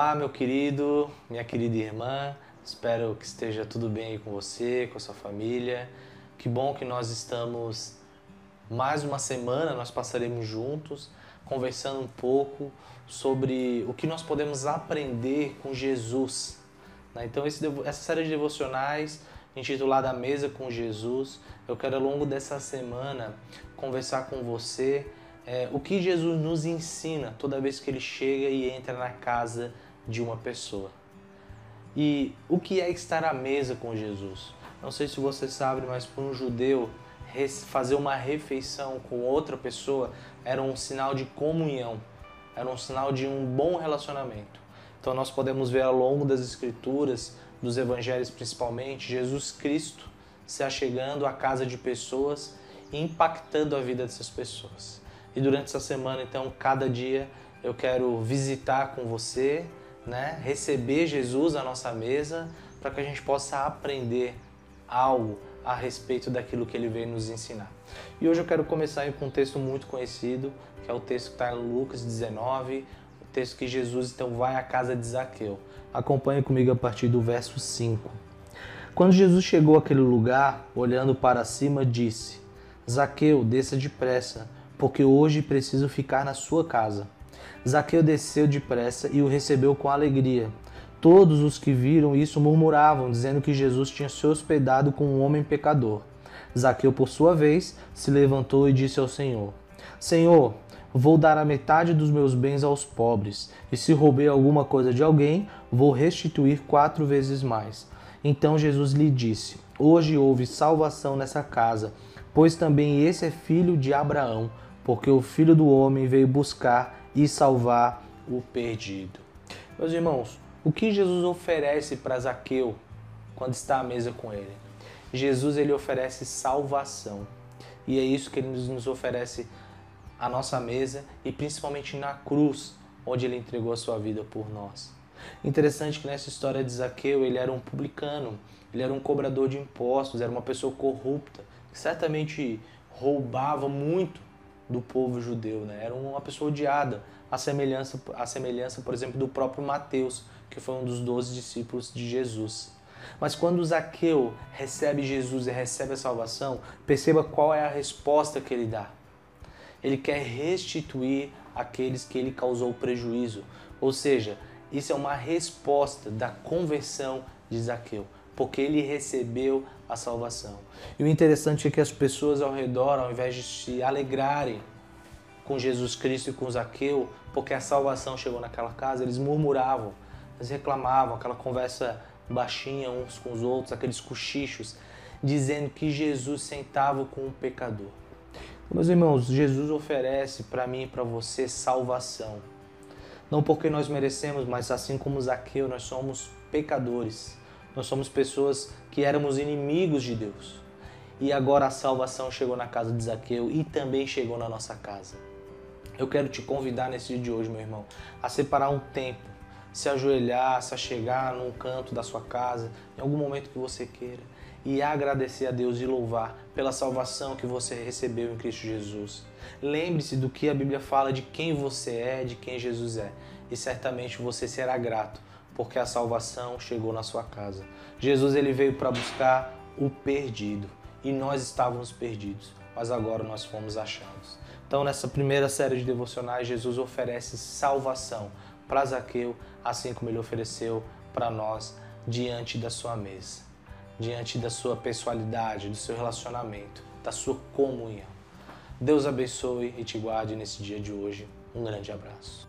Olá, meu querido, minha querida irmã, espero que esteja tudo bem aí com você, com a sua família. Que bom que nós estamos mais uma semana, nós passaremos juntos, conversando um pouco sobre o que nós podemos aprender com Jesus. Então, essa série de devocionais intitulada Mesa com Jesus, eu quero ao longo dessa semana conversar com você o que Jesus nos ensina toda vez que Ele chega e entra na casa de uma pessoa. E o que é estar à mesa com Jesus? Não sei se você sabe, mas para um judeu, fazer uma refeição com outra pessoa era um sinal de comunhão, era um sinal de um bom relacionamento. Então nós podemos ver ao longo das Escrituras, dos Evangelhos principalmente, Jesus Cristo se achegando à casa de pessoas e impactando a vida dessas pessoas. E durante essa semana, então, cada dia eu quero visitar com você, receber Jesus à nossa mesa para que a gente possa aprender algo a respeito daquilo que Ele veio nos ensinar. E hoje eu quero começar com um texto muito conhecido, que é o texto que está em Lucas 19, o texto que Jesus, então, vai à casa de Zaqueu. Acompanhe comigo a partir do verso 5. Quando Jesus chegou àquele lugar, olhando para cima, disse: Zaqueu, desça depressa, porque hoje preciso ficar na sua casa. Zaqueu desceu depressa e o recebeu com alegria. Todos os que viram isso murmuravam, dizendo que Jesus tinha se hospedado com um homem pecador. Zaqueu, por sua vez, se levantou e disse ao Senhor: Senhor, vou dar a metade dos meus bens aos pobres, e se roubei alguma coisa de alguém, vou restituir 4 vezes mais. Então Jesus lhe disse: Hoje houve salvação nessa casa, pois também esse é filho de Abraão, porque o Filho do Homem veio buscar e salvar o perdido. Meus irmãos, o que Jesus oferece para Zaqueu quando está à mesa com Ele? Jesus, Ele oferece salvação. E é isso que Ele nos oferece à nossa mesa e principalmente na cruz, onde Ele entregou a sua vida por nós. Interessante que nessa história de Zaqueu, ele era um publicano, ele era um cobrador de impostos, era uma pessoa corrupta, que certamente roubava muito do povo judeu, Era uma pessoa odiada, a semelhança, por exemplo, do próprio Mateus, que foi um dos 12 discípulos de Jesus. Mas quando Zaqueu recebe Jesus e recebe a salvação, perceba qual é a resposta que ele dá. Ele quer restituir aqueles que ele causou prejuízo. Ou seja, isso é uma resposta da conversão de Zaqueu, porque ele recebeu a salvação. E o interessante é que as pessoas ao redor, ao invés de se alegrarem com Jesus Cristo e com Zaqueu, porque a salvação chegou naquela casa, eles murmuravam, eles reclamavam, aquela conversa baixinha uns com os outros, aqueles cochichos, dizendo que Jesus sentava com um pecador. Meus irmãos, Jesus oferece para mim e para você salvação. Não porque nós merecemos, mas assim como Zaqueu, nós somos pecadores. Nós somos pessoas que éramos inimigos de Deus. E agora a salvação chegou na casa de Zaqueu e também chegou na nossa casa. Eu quero te convidar nesse dia de hoje, meu irmão, a separar um tempo, se ajoelhar, se achegar num canto da sua casa, em algum momento que você queira, e agradecer a Deus e louvar pela salvação que você recebeu em Cristo Jesus. Lembre-se do que a Bíblia fala de quem você é, de quem Jesus é, e certamente você será grato, porque a salvação chegou na sua casa. Jesus, Ele veio para buscar o perdido, e nós estávamos perdidos, mas agora nós fomos achados. Então, nessa primeira série de devocionais, Jesus oferece salvação para Zaqueu, assim como Ele ofereceu para nós diante da sua mesa, diante da sua pessoalidade, do seu relacionamento, da sua comunhão. Deus abençoe e te guarde nesse dia de hoje. Um grande abraço.